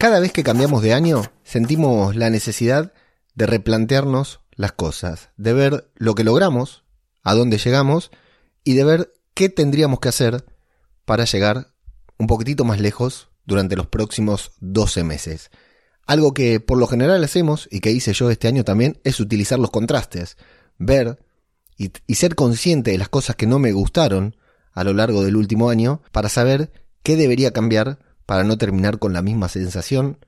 Cada vez que cambiamos de año, sentimos la necesidad de replantearnos las cosas, de ver lo que logramos, a dónde llegamos y de ver qué tendríamos que hacer para llegar un poquitito más lejos durante los próximos 12 meses. Algo que por lo general hacemos y que hice yo este año también es utilizar los contrastes, ver y ser consciente de las cosas que no me gustaron a lo largo del último año para saber qué debería cambiar para no terminar con la misma sensación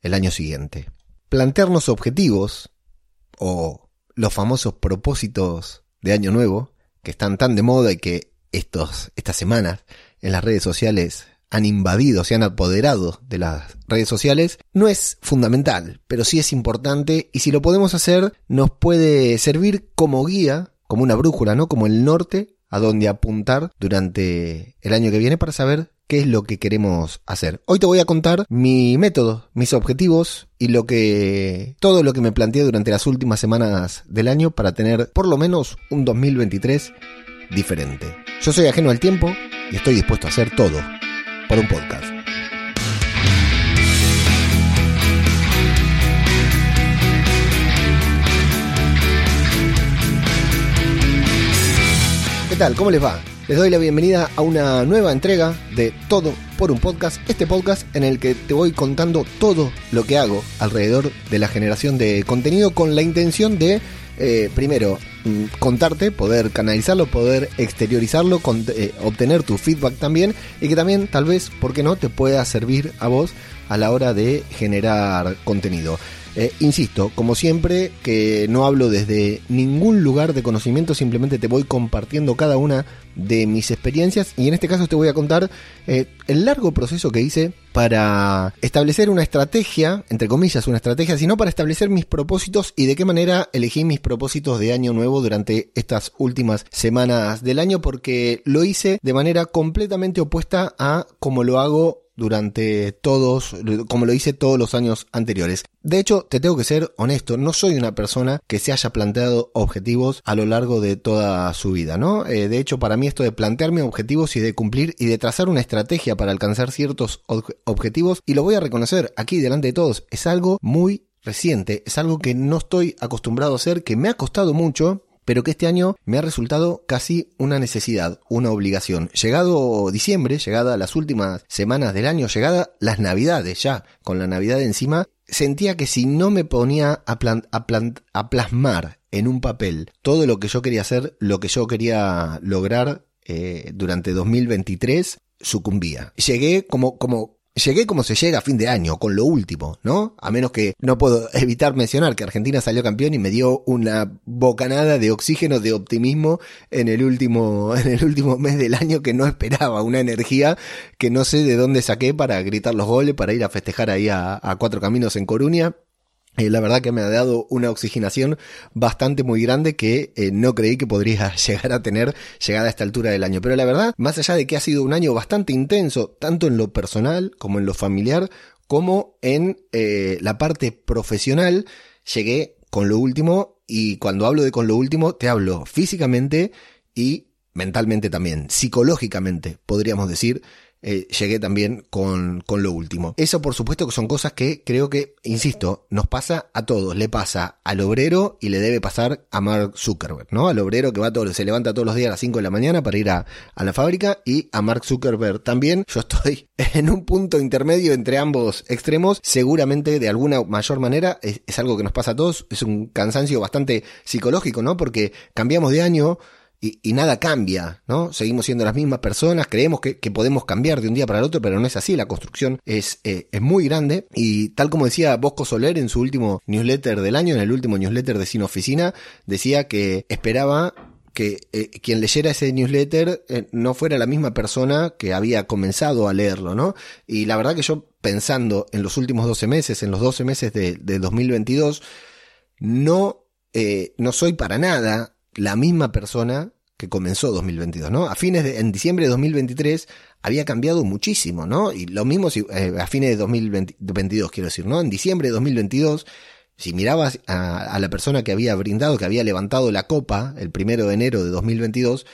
el año siguiente. Plantearnos objetivos o los famosos propósitos de año nuevo que están tan de moda y que estas semanas en las redes sociales han invadido, se han apoderado de las redes sociales, no es fundamental, pero sí es importante y si lo podemos hacer nos puede servir como guía, como una brújula, ¿no? Como el norte a donde apuntar durante el año que viene para saber qué es lo que queremos hacer. Hoy te voy a contar mi método, mis objetivos y todo lo que me planteé durante las últimas semanas del año para tener por lo menos un 2023 diferente. Yo soy ajeno al tiempo y estoy dispuesto a hacer todo por un podcast. ¿Qué tal? ¿Cómo les va? Les doy la bienvenida a una nueva entrega de Todo por un Podcast, este podcast en el que te voy contando todo lo que hago alrededor de la generación de contenido con la intención de, primero, contarte, poder canalizarlo, poder exteriorizarlo, obtener tu feedback también y que también, tal vez, ¿por qué no?, te pueda servir a vos a la hora de generar contenido. Insisto, como siempre, que no hablo desde ningún lugar de conocimiento, simplemente te voy compartiendo cada una de mis experiencias y en este caso te voy a contar el largo proceso que hice para establecer una estrategia, entre comillas una estrategia, sino para establecer mis propósitos y de qué manera elegí mis propósitos de año nuevo durante estas últimas semanas del año, porque lo hice de manera completamente opuesta a como lo hago como lo hice todos los años anteriores. De hecho, te tengo que ser honesto, no soy una persona que se haya planteado objetivos a lo largo de toda su vida, ¿no? De hecho, para mí esto de plantearme objetivos y de cumplir y de trazar una estrategia para alcanzar ciertos objetivos, y lo voy a reconocer aquí delante de todos, es algo muy reciente, es algo que no estoy acostumbrado a hacer, que me ha costado mucho, pero que este año me ha resultado casi una necesidad, una obligación. Llegado diciembre, llegada las últimas semanas del año, llegada las navidades ya, con la Navidad encima, sentía que si no me ponía a plasmar en un papel todo lo que yo quería hacer, lo que yo quería lograr durante 2023, sucumbía. Llegué como se llega a fin de año, con lo último, ¿no? A menos que no puedo evitar mencionar que Argentina salió campeón y me dio una bocanada de oxígeno, de optimismo en el último mes del año que no esperaba, una energía que no sé de dónde saqué para gritar los goles, para ir a festejar ahí a Cuatro Caminos en Coruña. La verdad que me ha dado una oxigenación bastante muy grande que no creí que podría llegar a tener llegada a esta altura del año. Pero la verdad, más allá de que ha sido un año bastante intenso, tanto en lo personal como en lo familiar, como en la parte profesional, llegué con lo último y cuando hablo de con lo último, te hablo físicamente y mentalmente también, psicológicamente, podríamos decir. Llegué también con lo último. Eso por supuesto que son cosas que creo que, insisto, nos pasa a todos. Le pasa al obrero y le debe pasar a Mark Zuckerberg, ¿no? Al obrero que se levanta todos los días a las 5 de la mañana para ir a la fábrica y a Mark Zuckerberg también. Yo estoy en un punto intermedio entre ambos extremos. Seguramente de alguna mayor manera es algo que nos pasa a todos. Es un cansancio bastante psicológico, ¿no? Porque cambiamos de año. Y nada cambia, ¿no? Seguimos siendo las mismas personas, creemos que podemos cambiar de un día para el otro, pero no es así, la construcción es muy grande. Y tal como decía Bosco Soler en su último newsletter del año, en el último newsletter de Sino Oficina, decía que esperaba que quien leyera ese newsletter no fuera la misma persona que había comenzado a leerlo, ¿no? Y la verdad que yo, pensando en los últimos 12 meses, en los 12 meses de 2022, no soy para nada la misma persona que comenzó 2022, ¿no? En diciembre de 2023 había cambiado muchísimo, ¿no? Y lo mismo a fines de 2022, quiero decir, ¿no? En diciembre de 2022, si mirabas a la persona que había brindado, que había levantado la copa el 1 de enero de 2022,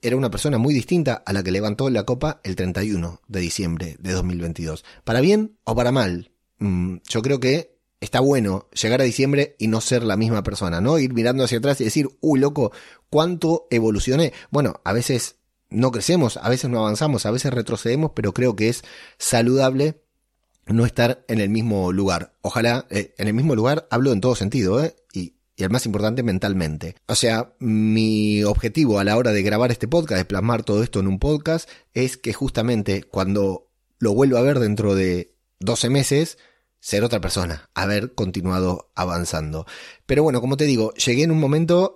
era una persona muy distinta a la que levantó la copa el 31 de diciembre de 2022. Para bien o para mal, yo creo que está bueno llegar a diciembre y no ser la misma persona, ¿no? Ir mirando hacia atrás y decir, loco, ¿cuánto evolucioné? Bueno, a veces no crecemos, a veces no avanzamos, a veces retrocedemos, pero creo que es saludable no estar en el mismo lugar. Ojalá, en el mismo lugar hablo en todo sentido, y el más importante, mentalmente. O sea, mi objetivo a la hora de grabar este podcast, de plasmar todo esto en un podcast, es que justamente cuando lo vuelva a ver dentro de 12 meses, ser otra persona, haber continuado avanzando. Pero bueno, como te digo, llegué en un momento,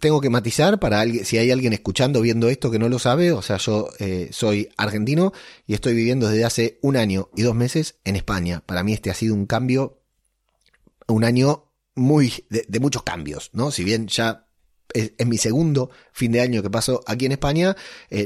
tengo que matizar para alguien, si hay alguien escuchando, viendo esto que no lo sabe, o sea, yo soy argentino y estoy viviendo desde hace 1 año y 2 meses en España. Para mí este ha sido un cambio, un año muy de muchos cambios, ¿no? Si bien ya es mi segundo fin de año que paso aquí en España,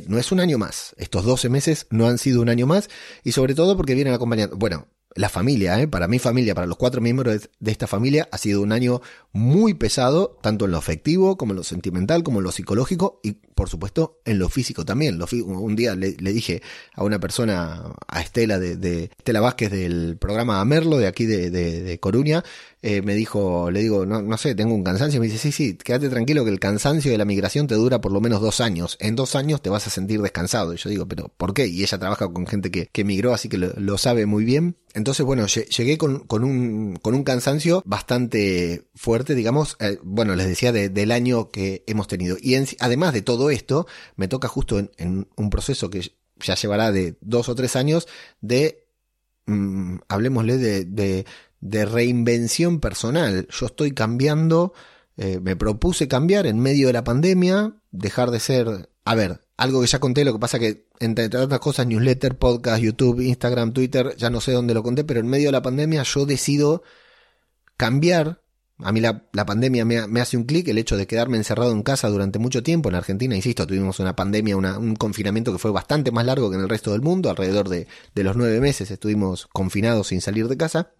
no es un año más. Estos 12 meses no han sido un año más, y sobre todo porque vienen acompañando, bueno, la familia, para mi familia, para los 4 miembros de esta familia, ha sido un año muy pesado, tanto en lo afectivo, como en lo sentimental, como en lo psicológico, y por supuesto en lo físico también. Un día le dije a una persona, a Estela, Estela Vázquez, del programa Amerlo, de aquí de Coruña, me dijo, le digo, no sé, tengo un cansancio, me dice, sí, quédate tranquilo que el cansancio de la migración te dura por lo menos 2 años, en 2 años te vas a sentir descansado. Y yo digo, ¿pero por qué? Y ella trabaja con gente que migró, así que lo sabe muy bien. Entonces, bueno, llegué con un cansancio bastante fuerte, digamos, bueno, les decía del año que hemos tenido, y además de todo esto, me toca justo en un proceso que ya llevará de 2 o 3 años de, hablemosle de reinvención personal. Yo estoy cambiando, me propuse cambiar en medio de la pandemia, dejar de ser, algo que ya conté, lo que pasa que entre otras cosas, newsletter, podcast, YouTube, Instagram, Twitter, ya no sé dónde lo conté, pero en medio de la pandemia yo decido cambiar. A mí la pandemia me hace un clic, el hecho de quedarme encerrado en casa durante mucho tiempo. En Argentina, insisto, tuvimos una pandemia, un confinamiento que fue bastante más largo que en el resto del mundo, alrededor de los 9 meses estuvimos confinados sin salir de casa.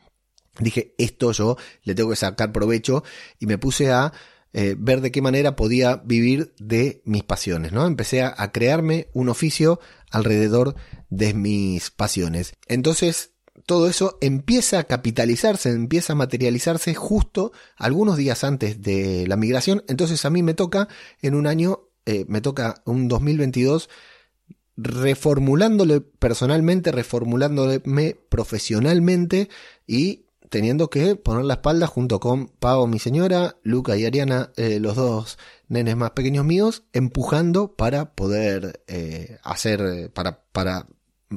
Dije, esto yo le tengo que sacar provecho, y me puse a ver de qué manera podía vivir de mis pasiones, ¿no? Empecé a crearme un oficio alrededor de mis pasiones. Entonces, todo eso empieza a capitalizarse, empieza a materializarse justo algunos días antes de la migración. Entonces, a mí me toca en un año, me toca un 2022 reformulándole personalmente, reformulándome profesionalmente y teniendo que poner la espalda junto con Pablo, mi señora, Luca y Ariana, los 2 nenes más pequeños míos, empujando para poder para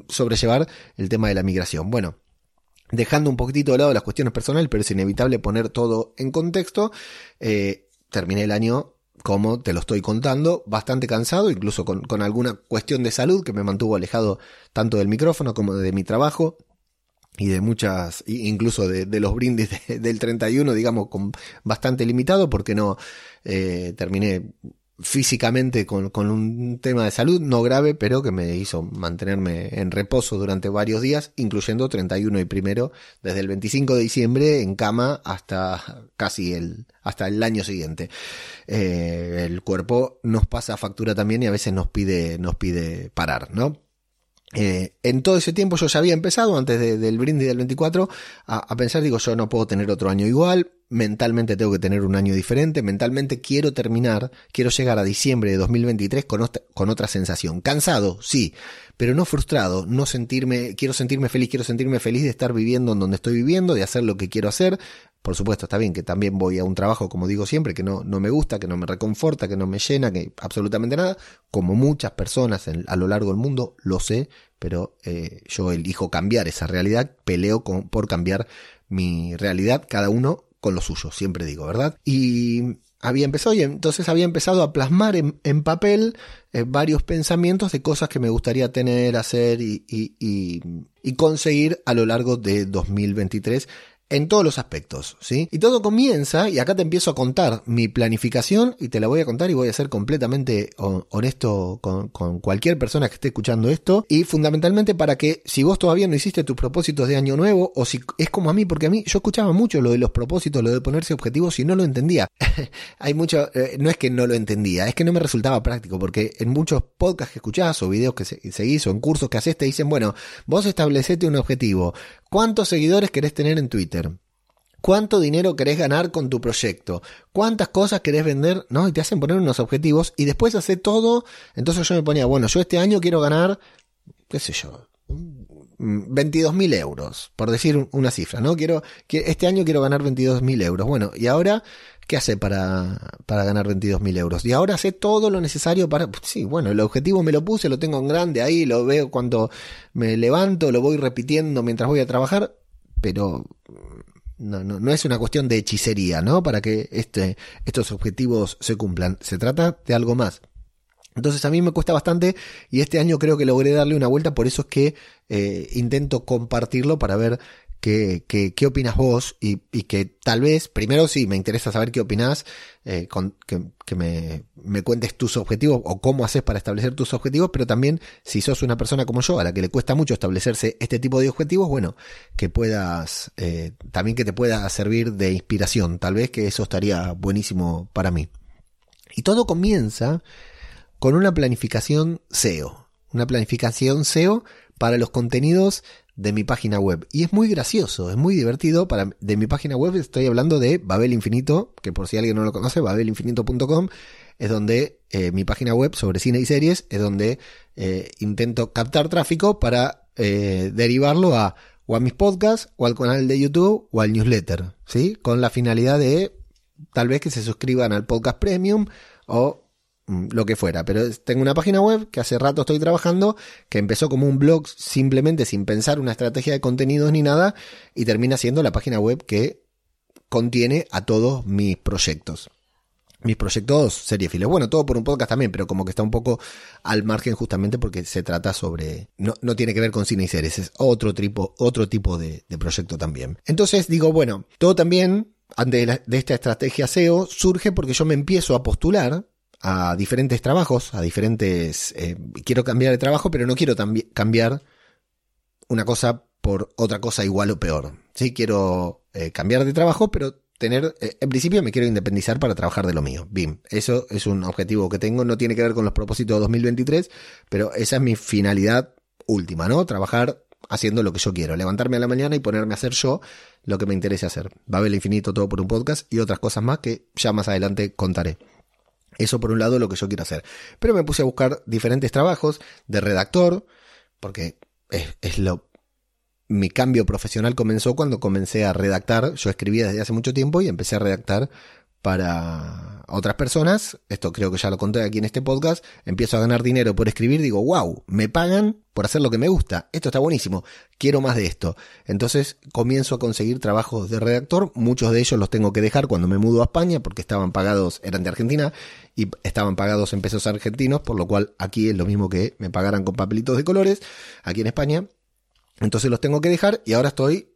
sobrellevar el tema de la migración. Bueno, dejando un poquitito de lado las cuestiones personales, pero es inevitable poner todo en contexto, terminé el año, como te lo estoy contando, bastante cansado, incluso con alguna cuestión de salud que me mantuvo alejado tanto del micrófono como de mi trabajo, y de muchas, incluso de los brindis del 31, digamos, con bastante limitado, porque no terminé físicamente con un tema de salud no grave, pero que me hizo mantenerme en reposo durante varios días, incluyendo 31 y primero, desde el 25 de diciembre en cama hasta casi hasta el año siguiente. El cuerpo nos pasa factura también y a veces nos pide parar, ¿no? En todo ese tiempo yo ya había empezado, antes del brindis del 24, a pensar, digo, yo no puedo tener otro año igual, mentalmente tengo que tener un año diferente, mentalmente quiero llegar a diciembre de 2023 con otra sensación, cansado, sí, pero no frustrado, no sentirme, quiero sentirme feliz de estar viviendo en donde estoy viviendo, de hacer lo que quiero hacer. Por supuesto, está bien que también voy a un trabajo, como digo siempre, que no me gusta, que no me reconforta, que no me llena, que absolutamente nada, como muchas personas a lo largo del mundo, lo sé, pero yo elijo cambiar esa realidad, peleo por cambiar mi realidad, cada uno con lo suyo, siempre digo, ¿verdad? Y había empezado a plasmar en papel varios pensamientos de cosas que me gustaría tener, hacer y conseguir a lo largo de 2023, en todos los aspectos, ¿sí? Y todo comienza, y acá te empiezo a contar mi planificación, y te la voy a contar y voy a ser completamente honesto con cualquier persona que esté escuchando esto, y fundamentalmente para que, si vos todavía no hiciste tus propósitos de año nuevo, o si es como a mí, porque a mí, yo escuchaba mucho lo de los propósitos, lo de ponerse objetivos, y no lo entendía. Hay mucho, no es que no lo entendía, es que no me resultaba práctico, porque en muchos podcasts que escuchás, o videos que seguís, o en cursos que hacés, te dicen, bueno, vos establecete un objetivo, ¿Cuántos seguidores querés tener en Twitter? ¿Cuánto dinero querés ganar con tu proyecto? ¿Cuántas cosas querés vender? ¿No? Y te hacen poner unos objetivos y después hace todo. Entonces yo me ponía, bueno, yo este año quiero ganar, qué sé yo, 22.000 euros, por decir una cifra, ¿no? Este año quiero ganar 22.000 euros. Bueno, y ahora, ¿qué hace para ganar 22.000 euros? Y ahora hace todo lo necesario para... Sí, bueno, el objetivo me lo puse, lo tengo en grande ahí, lo veo cuando me levanto, lo voy repitiendo mientras voy a trabajar, pero... No es una cuestión de hechicería, ¿no? Para que estos objetivos se cumplan. Se trata de algo más. Entonces a mí me cuesta bastante y este año creo que logré darle una vuelta, por eso es que intento compartirlo para ver qué opinas vos y que tal vez, primero sí, me interesa saber qué opinás, que me cuentes tus objetivos o cómo haces para establecer tus objetivos, pero también si sos una persona como yo a la que le cuesta mucho establecerse este tipo de objetivos, bueno, que puedas, también que te pueda servir de inspiración, tal vez que eso estaría buenísimo para mí. Y todo comienza... con una planificación SEO. Una planificación SEO para los contenidos de mi página web. Y es muy gracioso, es muy divertido. De mi página web estoy hablando de Babel Infinito, que por si alguien no lo conoce, babelinfinito.com, es donde mi página web sobre cine y series, es donde intento captar tráfico para derivarlo o a mis podcasts, o al canal de YouTube, o al newsletter, ¿sí? Con la finalidad de tal vez que se suscriban al podcast premium o... lo que fuera, pero tengo una página web que hace rato estoy trabajando, que empezó como un blog simplemente sin pensar una estrategia de contenidos ni nada, y termina siendo la página web que contiene a todos mis proyectos. Mis proyectos seriéfilos. Bueno, todo por un podcast también, pero como que está un poco al margen justamente porque se trata sobre... No tiene que ver con cine y series, es otro tipo de proyecto también. Entonces digo, bueno, todo también de esta estrategia SEO surge porque yo me empiezo a postular a diferentes trabajos, a diferentes... quiero cambiar de trabajo, pero no quiero cambiar una cosa por otra cosa igual o peor. Sí, quiero cambiar de trabajo, pero en principio me quiero independizar para trabajar de lo mío. Bien, eso es un objetivo que tengo, no tiene que ver con los propósitos de 2023, pero esa es mi finalidad última, ¿no? Trabajar haciendo lo que yo quiero, levantarme a la mañana y ponerme a hacer yo lo que me interese hacer. Babel Infinito, todo por un podcast y otras cosas más que ya más adelante contaré. Eso por un lado lo que yo quiero hacer. Pero me puse a buscar diferentes trabajos de redactor, porque mi cambio profesional comenzó cuando comencé a redactar. Yo escribía desde hace mucho tiempo y empecé a redactar para otras personas. Esto creo que ya lo conté aquí en este podcast. Empiezo a ganar dinero por escribir. Digo, wow, me pagan por hacer lo que me gusta. Esto está buenísimo. Quiero más de esto. Entonces comienzo a conseguir trabajos de redactor. Muchos de ellos los tengo que dejar cuando me mudo a España porque estaban pagados, eran de Argentina y estaban pagados en pesos argentinos, por lo cual aquí es lo mismo que me pagaran con papelitos de colores aquí en España. Entonces los tengo que dejar y ahora estoy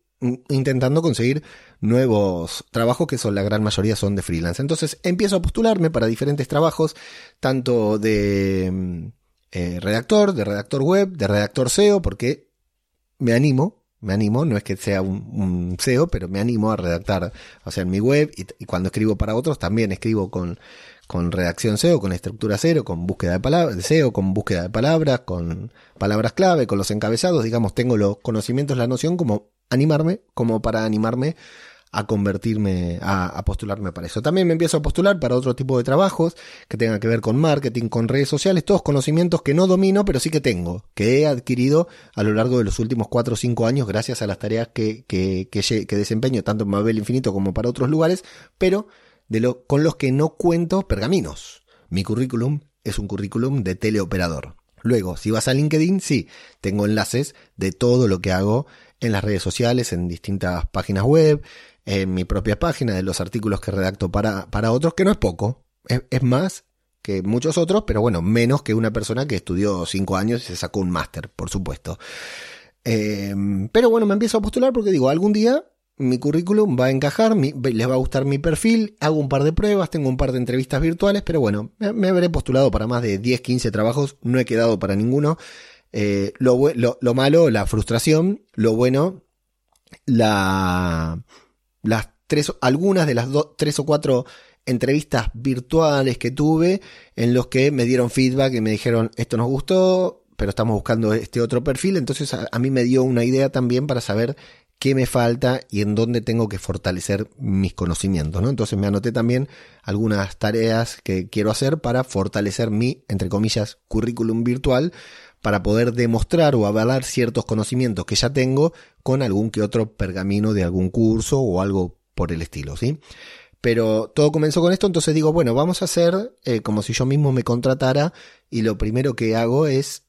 intentando conseguir nuevos trabajos que son la gran mayoría son de freelance. Entonces empiezo a postularme para diferentes trabajos, tanto de redactor, de redactor web, de redactor SEO, porque me animo, no es que sea un SEO, pero me animo a redactar, o sea, en mi web y cuando escribo para otros también escribo con redacción SEO, con estructura SEO, con búsqueda de palabras, SEO, con búsqueda de palabras, con palabras clave, con los encabezados, digamos, tengo los conocimientos, la noción como para animarme a convertirme, a postularme para eso. También me empiezo a postular para otro tipo de trabajos que tengan que ver con marketing, con redes sociales, todos conocimientos que no domino, pero sí que tengo, que he adquirido a lo largo de los últimos 4 o 5 años gracias a las tareas que desempeño tanto en Babel Infinito como para otros lugares, pero con los que no cuento pergaminos. Mi currículum es un currículum de teleoperador. Luego, si vas a LinkedIn, sí, tengo enlaces de todo lo que hago en las redes sociales, en distintas páginas web, en mi propia página, de los artículos que redacto para otros, que no es poco, es más que muchos otros, pero bueno, menos que una persona que estudió 5 años y se sacó un máster, por supuesto. Pero bueno, me empiezo a postular porque digo, algún día mi currículum va a encajar, les va a gustar mi perfil, hago un par de pruebas, tengo un par de entrevistas virtuales, pero bueno, me habré postulado para más de 10, 15 trabajos, no he quedado para ninguno. Lo malo, la frustración, lo bueno, algunas de las tres o cuatro entrevistas virtuales que tuve en los que me dieron feedback y me dijeron esto nos gustó, pero estamos buscando este otro perfil, entonces a mí me dio una idea también para saber qué me falta y en dónde tengo que fortalecer mis conocimientos, ¿no? Entonces me anoté también algunas tareas que quiero hacer para fortalecer mi, entre comillas, currículum virtual, para poder demostrar o avalar ciertos conocimientos que ya tengo con algún que otro pergamino de algún curso o algo por el estilo, ¿sí? Pero todo comenzó con esto, entonces digo, bueno, vamos a hacer como si yo mismo me contratara, y lo primero que hago es,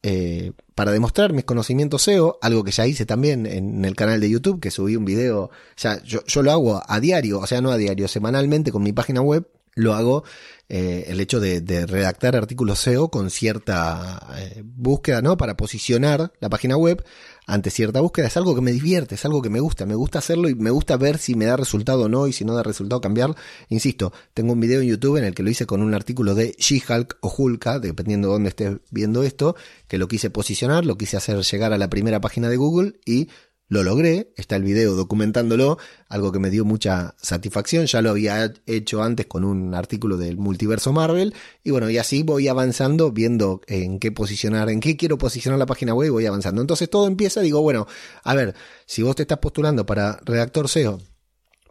para demostrar mis conocimientos SEO, algo que ya hice también en el canal de YouTube, que subí un video, o sea, yo lo hago a diario, o sea, no a diario, semanalmente con mi página web, lo hago el hecho de redactar artículos SEO con cierta búsqueda, ¿no? Para posicionar la página web ante cierta búsqueda. Es algo que me divierte, es algo que me gusta hacerlo y me gusta ver si me da resultado o no, y si no da resultado cambiar. Insisto, tengo un video en YouTube en el que lo hice con un artículo de She-Hulk o Hulka, dependiendo de dónde estés viendo esto, que lo quise posicionar, lo quise hacer llegar a la primera página de Google y lo logré. Está el video documentándolo, algo que me dio mucha satisfacción. Ya lo había hecho antes con un artículo del multiverso Marvel. Y bueno, y así voy avanzando, viendo en qué posicionar, en qué quiero posicionar la página web, voy avanzando. Entonces todo empieza, digo, bueno, a ver, si vos te estás postulando para redactor SEO,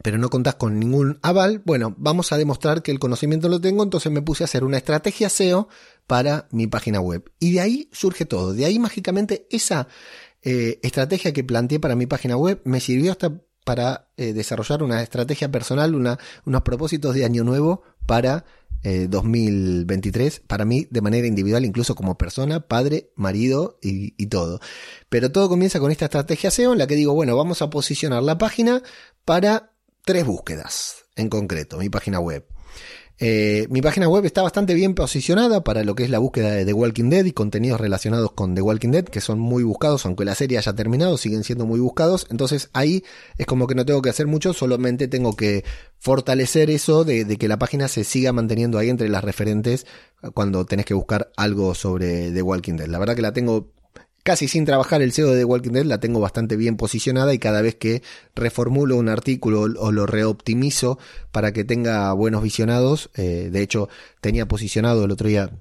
pero no contás con ningún aval, bueno, vamos a demostrar que el conocimiento lo tengo. Entonces me puse a hacer una estrategia SEO para mi página web. Y de ahí surge todo. De ahí mágicamente esa estrategia que planteé para mi página web me sirvió hasta para desarrollar una estrategia personal, unos propósitos de año nuevo para 2023, para mí de manera individual, incluso como persona, padre, marido y todo. Pero todo comienza con esta estrategia SEO en la que digo, bueno, vamos a posicionar la página para 3 búsquedas en concreto, mi página web. Mi página web está bastante bien posicionada para lo que es la búsqueda de The Walking Dead y contenidos relacionados con The Walking Dead, que son muy buscados, aunque la serie haya terminado, siguen siendo muy buscados. Entonces ahí es como que no tengo que hacer mucho, solamente tengo que fortalecer eso de que la página se siga manteniendo ahí entre las referentes cuando tenés que buscar algo sobre The Walking Dead. La verdad que la tengo casi sin trabajar el SEO de The Walking Dead, la tengo bastante bien posicionada, y cada vez que reformulo un artículo o lo reoptimizo para que tenga buenos visionados, de hecho tenía posicionado el otro día,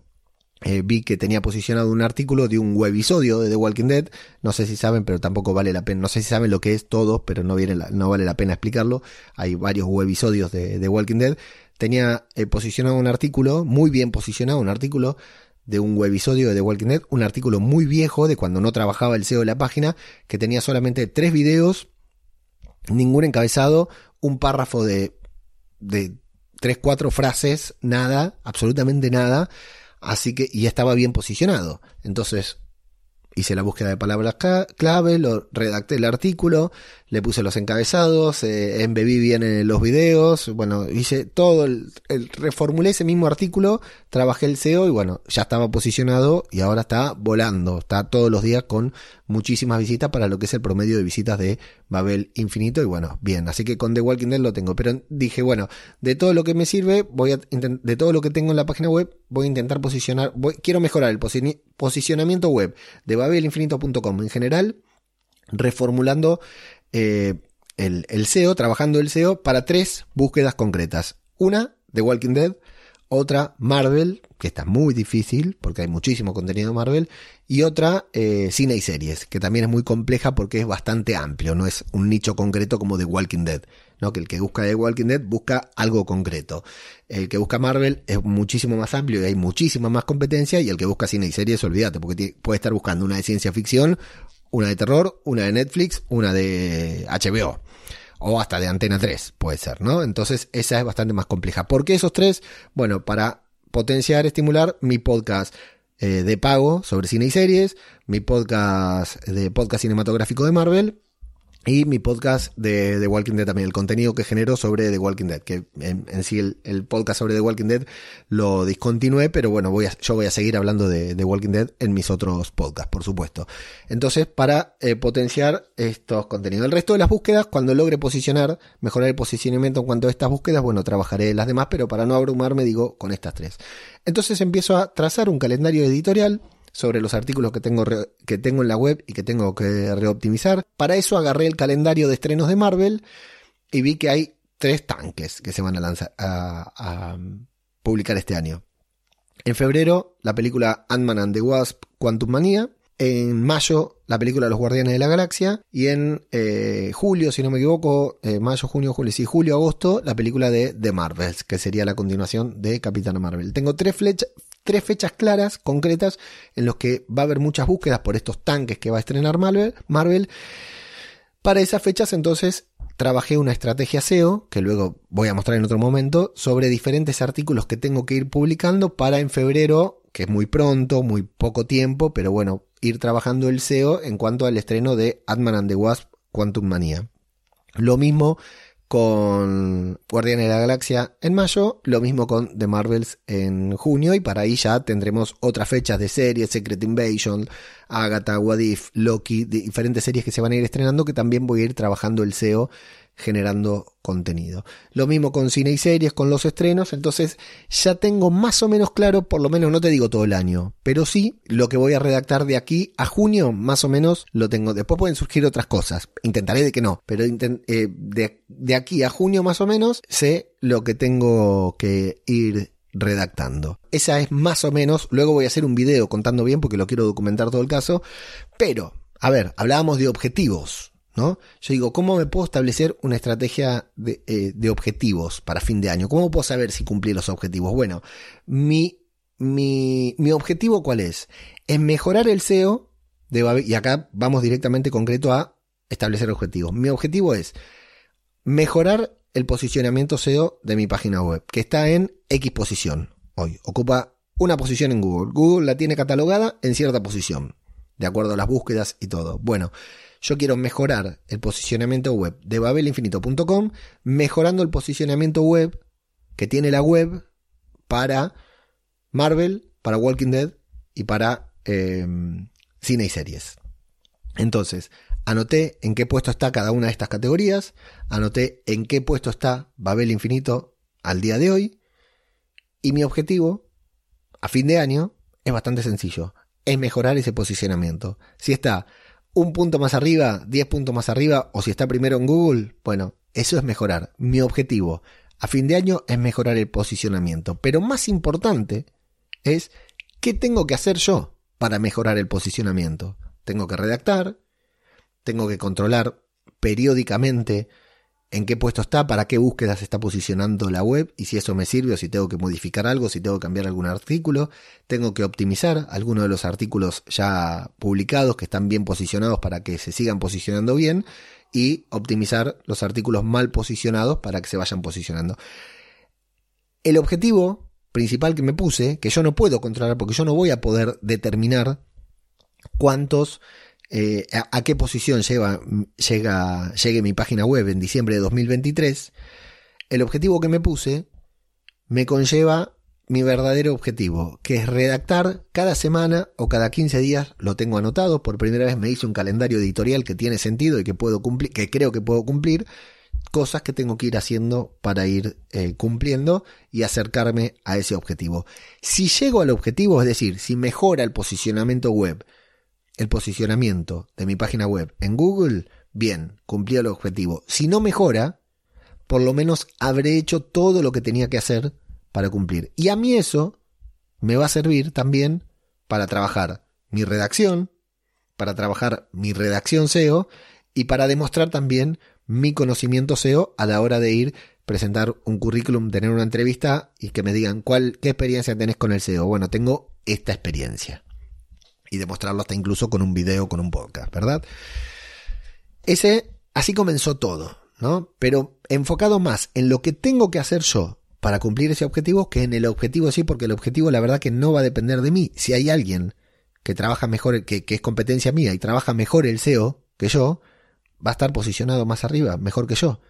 vi que tenía posicionado un artículo de un webisodio de The Walking Dead, no sé si saben, pero tampoco vale la pena, no sé si saben lo que es todo, pero no vale la pena explicarlo, hay varios webisodios de The Walking Dead. Tenía posicionado un artículo, muy bien posicionado, un artículo de un webisodio de The Walking Dead, un artículo muy viejo de cuando no trabajaba el SEO de la página, que tenía solamente 3 videos, ningún encabezado, un párrafo de 3-4 frases, nada, absolutamente nada, así que ya estaba bien posicionado. Entonces hice la búsqueda de palabras clave, lo redacté el artículo, le puse los encabezados, embebí bien los videos, bueno, hice todo, reformulé ese mismo artículo, trabajé el SEO y bueno, ya estaba posicionado y ahora está volando, está todos los días con muchísimas visitas para lo que es el promedio de visitas de Babel Infinito y bueno, bien, así que con The Walking Dead lo tengo, pero dije, bueno, de todo lo que me sirve, de todo lo que tengo en la página web, voy a intentar posicionar, quiero mejorar el posicionamiento web de babelinfinito.com en general, reformulando el SEO, trabajando el SEO para 3 búsquedas concretas. Una, The Walking Dead, otra, Marvel, que está muy difícil porque hay muchísimo contenido de Marvel, y otra, cine y series, que también es muy compleja porque es bastante amplio, no es un nicho concreto como The Walking Dead, ¿no? Que el que busca The Walking Dead busca algo concreto. El que busca Marvel es muchísimo más amplio y hay muchísima más competencia, y el que busca cine y series, olvídate, porque puede estar buscando una de ciencia ficción, una de terror, una de Netflix, una de HBO. O hasta de Antena 3, puede ser, ¿no? Entonces esa es bastante más compleja. ¿Por qué esos 3? Bueno, para potenciar, estimular mi podcast de pago sobre cine y series, mi podcast de podcast cinematográfico de Marvel y mi podcast de The Walking Dead también, el contenido que genero sobre The Walking Dead, que en sí el podcast sobre The Walking Dead lo discontinué, pero bueno, yo voy a seguir hablando de The Walking Dead en mis otros podcasts, por supuesto. Entonces, para potenciar estos contenidos. El resto de las búsquedas, cuando logre mejorar el posicionamiento en cuanto a estas búsquedas, bueno, trabajaré las demás, pero para no abrumarme, digo, con estas 3. Entonces empiezo a trazar un calendario editorial sobre los artículos que tengo en la web y que tengo que reoptimizar. Para eso agarré el calendario de estrenos de Marvel y vi que hay 3 tanques que se van a lanzar a publicar este año. En febrero, la película Ant-Man and the Wasp: Quantumania. En mayo, la película Los Guardianes de la Galaxia. Y en julio, si no me equivoco, mayo, junio, julio, sí, julio, agosto, la película de The Marvels, que sería la continuación de Capitana Marvel. Tengo tres fechas claras, concretas, en las que va a haber muchas búsquedas por estos tanques que va a estrenar Marvel. Para esas fechas, entonces, trabajé una estrategia SEO, que luego voy a mostrar en otro momento, sobre diferentes artículos que tengo que ir publicando para en febrero, que es muy pronto, muy poco tiempo, pero bueno, ir trabajando el SEO en cuanto al estreno de Ant-Man and the Wasp: Quantumania. Lo mismo con Guardianes de la Galaxia en mayo, lo mismo con The Marvels en junio, y para ahí ya tendremos otras fechas de series, Secret Invasion, Agatha, What If, Loki, diferentes series que se van a ir estrenando, que también voy a ir trabajando el SEO, generando contenido. Lo mismo con cine y series, con los estrenos. Entonces ya tengo más o menos claro, por lo menos no te digo todo el año, pero sí lo que voy a redactar de aquí a junio más o menos lo tengo. Después pueden surgir otras cosas, intentaré de que no, pero de aquí a junio más o menos sé lo que tengo que ir redactando. Esa es más o menos, luego voy a hacer un video contando bien porque lo quiero documentar todo el caso, pero a ver, hablábamos de objetivos, ¿no? Yo digo, ¿cómo me puedo establecer una estrategia de objetivos para fin de año? ¿Cómo puedo saber si cumplí los objetivos? Bueno, mi objetivo, ¿cuál es? Es mejorar el SEO de Babel, y acá vamos directamente concreto a establecer objetivos. Mi objetivo es mejorar el posicionamiento SEO de mi página web, que está en X posición hoy. Ocupa una posición en Google. Google la tiene catalogada en cierta posición, de acuerdo a las búsquedas y todo. Bueno, yo quiero mejorar el posicionamiento web de babelinfinito.com, mejorando el posicionamiento web que tiene la web para Marvel, para Walking Dead y para cine y series. Entonces, anoté en qué puesto está cada una de estas categorías, anoté en qué puesto está Babel Infinito al día de hoy, y mi objetivo a fin de año es bastante sencillo, es mejorar ese posicionamiento. Si está un punto más arriba, 10 puntos más arriba, o si está primero en Google, bueno, eso es mejorar. Mi objetivo a fin de año es mejorar el posicionamiento. Pero más importante es, ¿qué tengo que hacer yo para mejorar el posicionamiento? Tengo que redactar, tengo que controlar periódicamente en qué puesto está, para qué búsquedas está posicionando la web, y si eso me sirve, o si tengo que modificar algo, si tengo que cambiar algún artículo. Tengo que optimizar algunos de los artículos ya publicados que están bien posicionados para que se sigan posicionando bien, y optimizar los artículos mal posicionados para que se vayan posicionando. El objetivo principal que me puse, que yo no puedo controlar porque yo no voy a poder determinar cuántos, a qué posición llegue mi página web en diciembre de 2023, el objetivo que me puse me conlleva mi verdadero objetivo, que es redactar cada semana o cada 15 días. Lo tengo anotado, por primera vez me hice un calendario editorial que tiene sentido y que puedo cumplir, que creo que puedo cumplir, cosas que tengo que ir haciendo para ir cumpliendo y acercarme a ese objetivo. Si llego al objetivo, es decir, si mejora el posicionamiento web, el posicionamiento de mi página web en Google, bien, cumplí el objetivo. Si no mejora, por lo menos habré hecho todo lo que tenía que hacer para cumplir. Y a mí eso me va a servir también para trabajar mi redacción, SEO, y para demostrar también mi conocimiento SEO a la hora de ir presentar un currículum, tener una entrevista y que me digan qué experiencia tenés con el SEO. Bueno, tengo esta experiencia. Y demostrarlo hasta incluso con un video, con un podcast, ¿verdad? Así comenzó todo, ¿no? Pero enfocado más en lo que tengo que hacer yo para cumplir ese objetivo que en el objetivo, sí, porque el objetivo la verdad que no va a depender de mí. Si hay alguien que trabaja mejor, que es competencia mía y trabaja mejor el SEO que yo, va a estar posicionado más arriba, mejor que yo.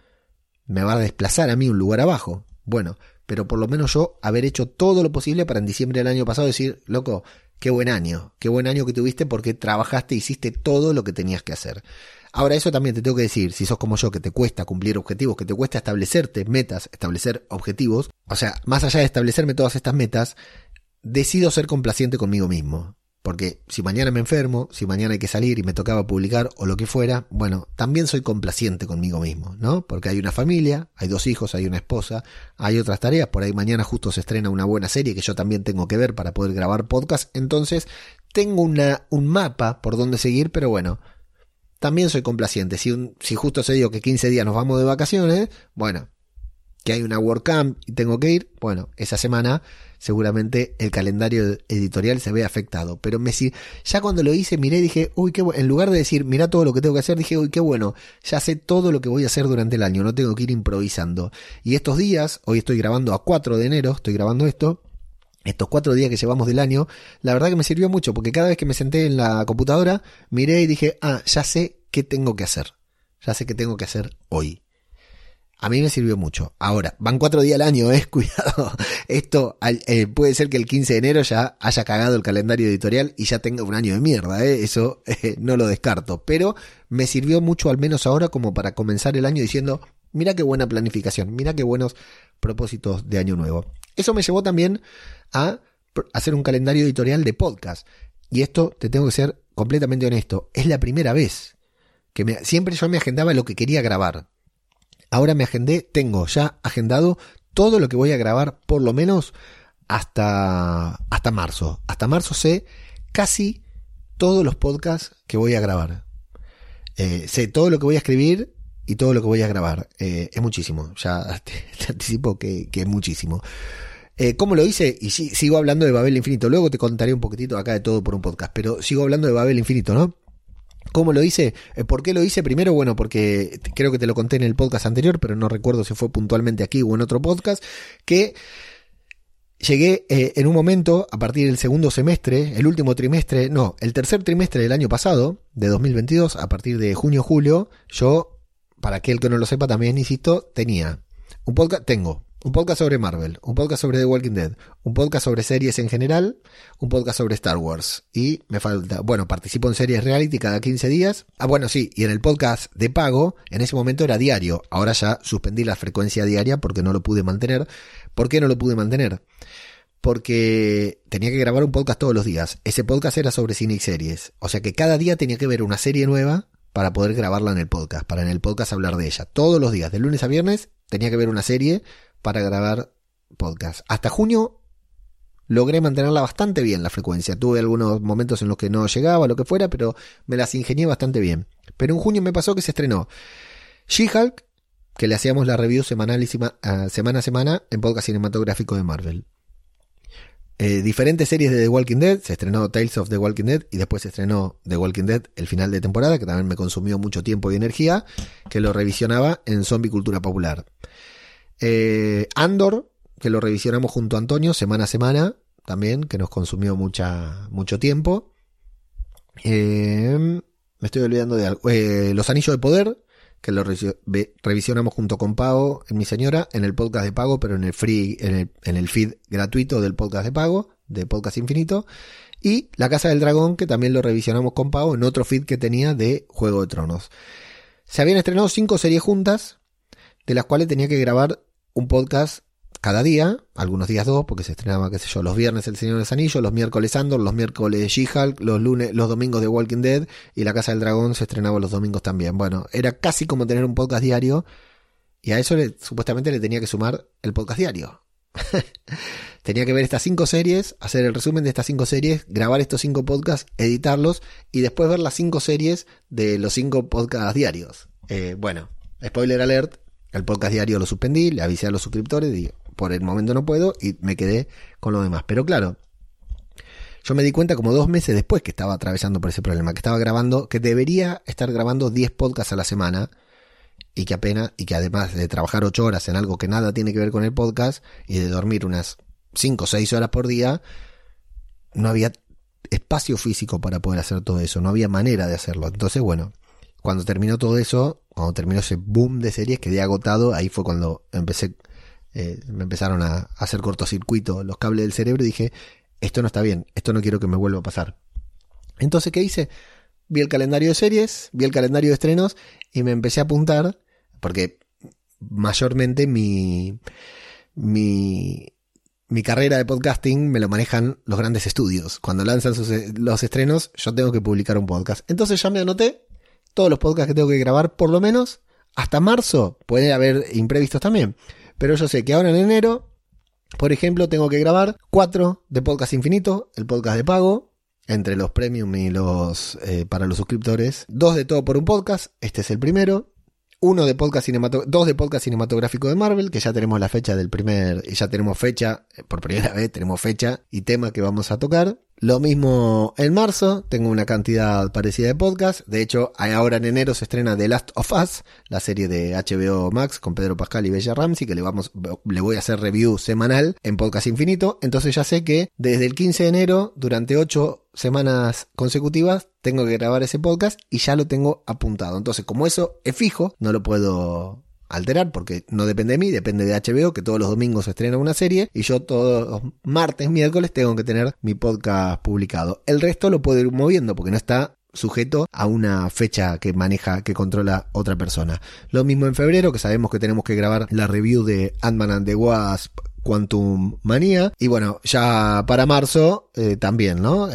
Me va a desplazar a mí un lugar abajo. Bueno, pero por lo menos yo haber hecho todo lo posible para en diciembre del año pasado decir, loco, qué buen año que tuviste porque trabajaste, hiciste todo lo que tenías que hacer. Ahora, eso también te tengo que decir, si sos como yo, que te cuesta cumplir objetivos, que te cuesta establecerte metas, establecer objetivos, o sea, más allá de establecerme todas estas metas, decido ser complaciente conmigo mismo. Porque si mañana me enfermo, si mañana hay que salir y me tocaba publicar o lo que fuera, bueno, también soy complaciente conmigo mismo, ¿no? Porque hay una familia, hay 2 hijos, hay una esposa, hay otras tareas. Por ahí mañana justo se estrena una buena serie que yo también tengo que ver para poder grabar podcast. Entonces tengo un mapa por donde seguir, pero bueno, también soy complaciente. Si justo se digo que 15 días nos vamos de vacaciones, bueno, que hay una WordCamp y tengo que ir, bueno, esa semana seguramente el calendario editorial se ve afectado. Pero ya cuando lo hice, miré y dije, uy, qué bueno. En lugar de decir, mirá todo lo que tengo que hacer, dije, uy, qué bueno, ya sé todo lo que voy a hacer durante el año, no tengo que ir improvisando. Y estos días, hoy estoy grabando a 4 de enero, estoy grabando esto, estos 4 días que llevamos del año, la verdad que me sirvió mucho, porque cada vez que me senté en la computadora, miré y dije, ah, ya sé qué tengo que hacer, ya sé qué tengo que hacer hoy. A mí me sirvió mucho. Ahora, van 4 días al año, cuidado. Esto puede ser que el 15 de enero ya haya cagado el calendario editorial y ya tenga un año de mierda, Eso no lo descarto. Pero me sirvió mucho, al menos ahora, como para comenzar el año diciendo, mirá qué buena planificación, mirá qué buenos propósitos de año nuevo. Eso me llevó también a hacer un calendario editorial de podcast. Y esto, te tengo que ser completamente honesto, es la primera vez que siempre yo me agendaba lo que quería grabar. Ahora tengo ya agendado todo lo que voy a grabar, por lo menos hasta marzo. Hasta marzo sé casi todos los podcasts que voy a grabar. Sé todo lo que voy a escribir y todo lo que voy a grabar. Es muchísimo, ya te anticipo que es muchísimo. ¿Cómo lo hice? Y sigo hablando de Babel Infinito. Luego te contaré un poquitito acá de todo por un podcast, pero sigo hablando de Babel Infinito, ¿no? ¿Cómo lo hice? ¿Por qué lo hice? Primero, bueno, porque creo que te lo conté en el podcast anterior, pero no recuerdo si fue puntualmente aquí o en otro podcast, que llegué en un momento, a partir del segundo semestre, el tercer trimestre del año pasado, de 2022, a partir de junio-julio, yo, para aquel que no lo sepa también, insisto, tengo un podcast sobre Marvel, un podcast sobre The Walking Dead, un podcast sobre series en general, un podcast sobre Star Wars. Y me falta, bueno, participo en series reality cada 15 días. Ah, bueno, sí, y en el podcast de pago, en ese momento era diario. Ahora ya suspendí la frecuencia diaria porque no lo pude mantener. ¿Por qué no lo pude mantener? Porque tenía que grabar un podcast todos los días. Ese podcast era sobre cine y series. O sea que cada día tenía que ver una serie nueva para poder grabarla en el podcast, para en el podcast hablar de ella. Todos los días, de lunes a viernes, tenía que ver una serie para grabar podcast. Hasta junio logré mantenerla bastante bien la frecuencia. Tuve algunos momentos en los que no llegaba, lo que fuera, pero me las ingenié bastante bien. Pero en junio me pasó que se estrenó She-Hulk, que le hacíamos la review semanal y semana a semana en Podcast Cinematográfico de Marvel. Diferentes series de The Walking Dead, se estrenó Tales of the Walking Dead y después se estrenó The Walking Dead, el final de temporada, que también me consumió mucho tiempo y energía, que lo revisionaba en Zombie Cultura Popular. Andor, que lo revisionamos junto a Antonio semana a semana también, que nos consumió mucho tiempo. Me estoy olvidando de algo. Los Anillos de Poder, que lo revisionamos junto con Pablo, mi señora, en el podcast de pago, pero en el free, en el feed gratuito del podcast de pago, de Podcast Infinito. Y La Casa del Dragón, que también lo revisionamos con Pablo en otro feed que tenía de Juego de Tronos. Se habían estrenado 5 series juntas, de las cuales tenía que grabar un podcast cada día, algunos días 2, porque se estrenaba, qué sé yo, los viernes El Señor de los Anillos, los miércoles Andor, los miércoles She-Hulk, los domingos The Walking Dead, y La Casa del Dragón se estrenaba los domingos también. Bueno, era casi como tener un podcast diario, y a eso supuestamente le tenía que sumar el podcast diario. Tenía que ver estas 5 series, hacer el resumen de estas 5 series, grabar estos 5 podcasts, editarlos, y después ver las 5 series de los 5 podcasts diarios. Bueno, spoiler alert, el podcast diario lo suspendí, le avisé a los suscriptores, digo, por el momento no puedo, y me quedé con lo demás. Pero claro, yo me di cuenta como 2 meses después que estaba atravesando por ese problema, que estaba grabando, que debería estar grabando 10 podcasts a la semana, y que además de trabajar 8 horas en algo que nada tiene que ver con el podcast, y de dormir unas 5 o 6 horas por día, no había espacio físico para poder hacer todo eso, no había manera de hacerlo. Entonces, bueno, cuando terminó todo eso, cuando terminó ese boom de series, quedé agotado. Ahí fue cuando me empezaron a hacer cortocircuito los cables del cerebro y dije, esto no está bien, esto no quiero que me vuelva a pasar. Entonces, ¿qué hice? Vi el calendario de series, vi el calendario de estrenos y me empecé a apuntar, porque mayormente mi carrera de podcasting me lo manejan los grandes estudios. Cuando lanzan los estrenos, yo tengo que publicar un podcast. Entonces ya me anoté todos los podcasts que tengo que grabar, por lo menos hasta marzo. Pueden haber imprevistos también, pero yo sé que ahora en enero, por ejemplo, tengo que grabar 4 de Podcast Infinito, el podcast de pago, entre los premium y los para los suscriptores. 2 de todo por un podcast, este es el primero. 1 de podcast cinematográfico, 2 de podcast cinematográfico de Marvel, que ya tenemos la fecha del primer, y ya tenemos fecha, por primera vez tenemos fecha y tema que vamos a tocar. Lo mismo en marzo, tengo una cantidad parecida de podcast. De hecho, ahora en enero se estrena The Last of Us, la serie de HBO Max con Pedro Pascal y Bella Ramsey, que le voy a hacer review semanal en Podcast Infinito. Entonces ya sé que desde el 15 de enero, durante 8 semanas consecutivas, tengo que grabar ese podcast y ya lo tengo apuntado. Entonces, como eso es fijo, no lo puedo alterar porque no depende de mí, depende de HBO, que todos los domingos se estrena una serie y yo todos los martes, miércoles tengo que tener mi podcast publicado. El resto lo puedo ir moviendo porque no está sujeto a una fecha que maneja, que controla otra persona. Lo mismo en febrero, que sabemos que tenemos que grabar la review de Ant-Man and the Wasp: Quantumania. Y bueno, ya para marzo también, ¿no?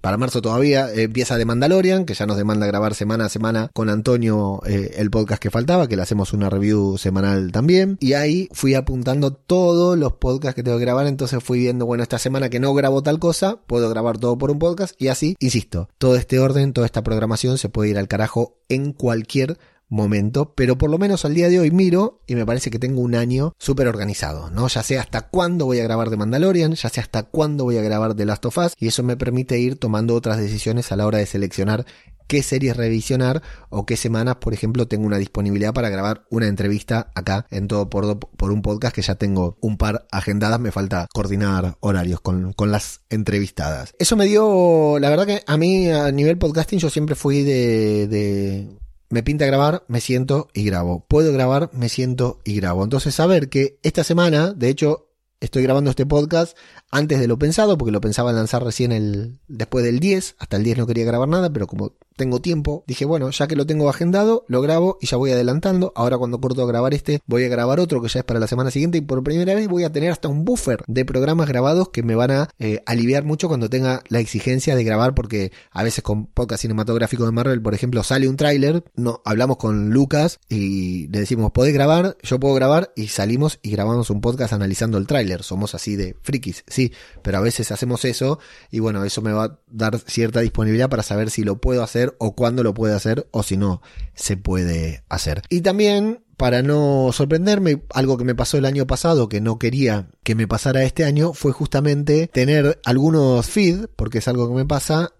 Para marzo todavía empieza The Mandalorian, que ya nos demanda grabar semana a semana con Antonio el podcast que faltaba, que le hacemos una review semanal también. Y ahí fui apuntando todos los podcasts que tengo que grabar, entonces fui viendo, bueno, esta semana que no grabo tal cosa, puedo grabar todo por un podcast y así, insisto, todo este orden, toda esta programación se puede ir al carajo en cualquier momento, pero por lo menos al día de hoy miro y me parece que tengo un año súper organizado, ¿no? Ya sé hasta cuándo voy a grabar The Mandalorian, ya sé hasta cuándo voy a grabar The Last of Us, y eso me permite ir tomando otras decisiones a la hora de seleccionar qué series revisionar o qué semanas, por ejemplo, tengo una disponibilidad para grabar una entrevista acá en Todo por un podcast, que ya tengo un par agendadas, me falta coordinar horarios con las entrevistadas. Eso me dio, la verdad que a mí a nivel podcasting yo siempre fui de me pinta grabar, me siento y grabo. Puedo grabar, me siento y grabo. Entonces, saber que esta semana, de hecho, estoy grabando este podcast antes de lo pensado, porque lo pensaba lanzar recién después del 10, hasta el 10 no quería grabar nada, pero como tengo tiempo, dije, bueno, ya que lo tengo agendado, lo grabo y ya voy adelantando. Ahora cuando corto a grabar este, voy a grabar otro que ya es para la semana siguiente, y por primera vez voy a tener hasta un buffer de programas grabados que me van a aliviar mucho cuando tenga la exigencia de grabar, porque a veces con podcast cinematográfico de Marvel, por ejemplo, sale un tráiler, no, hablamos con Lucas y le decimos, ¿podés grabar? Yo puedo grabar, y salimos y grabamos un podcast analizando el tráiler. Somos así de frikis, sí, pero a veces hacemos eso y bueno, eso me va a dar cierta disponibilidad para saber si lo puedo hacer o cuándo lo puedo hacer o si no se puede hacer. Y también, para no sorprenderme, algo que me pasó el año pasado que no quería que me pasara este año fue justamente tener algunos feeds, porque es algo que me pasa,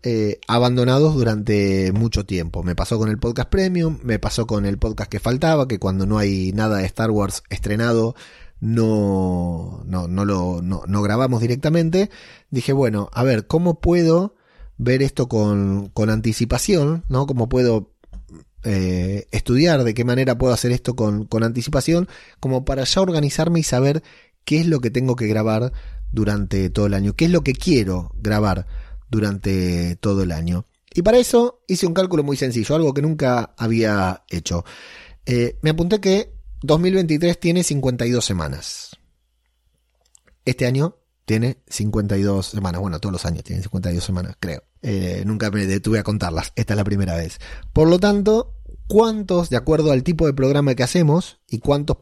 abandonados durante mucho tiempo. Me pasó con el podcast Premium, me pasó con el podcast que faltaba, que cuando no hay nada de Star Wars estrenado no grabamos directamente. Dije, bueno, a ver, ¿cómo puedo ver esto con anticipación? ¿No? ¿Cómo puedo estudiar? ¿De qué manera puedo hacer esto con anticipación? Como para ya organizarme y saber qué es lo que tengo que grabar durante todo el año. ¿Qué es lo que quiero grabar durante todo el año? Y para eso hice un cálculo muy sencillo, algo que nunca había hecho. Me apunté que 2023 tiene 52 semanas. Este año tiene 52 semanas. Bueno, todos los años tienen 52 semanas, creo. Nunca me detuve a contarlas. Esta es la primera vez. Por lo tanto, ¿cuántos, de acuerdo al tipo de programa que hacemos y cuántas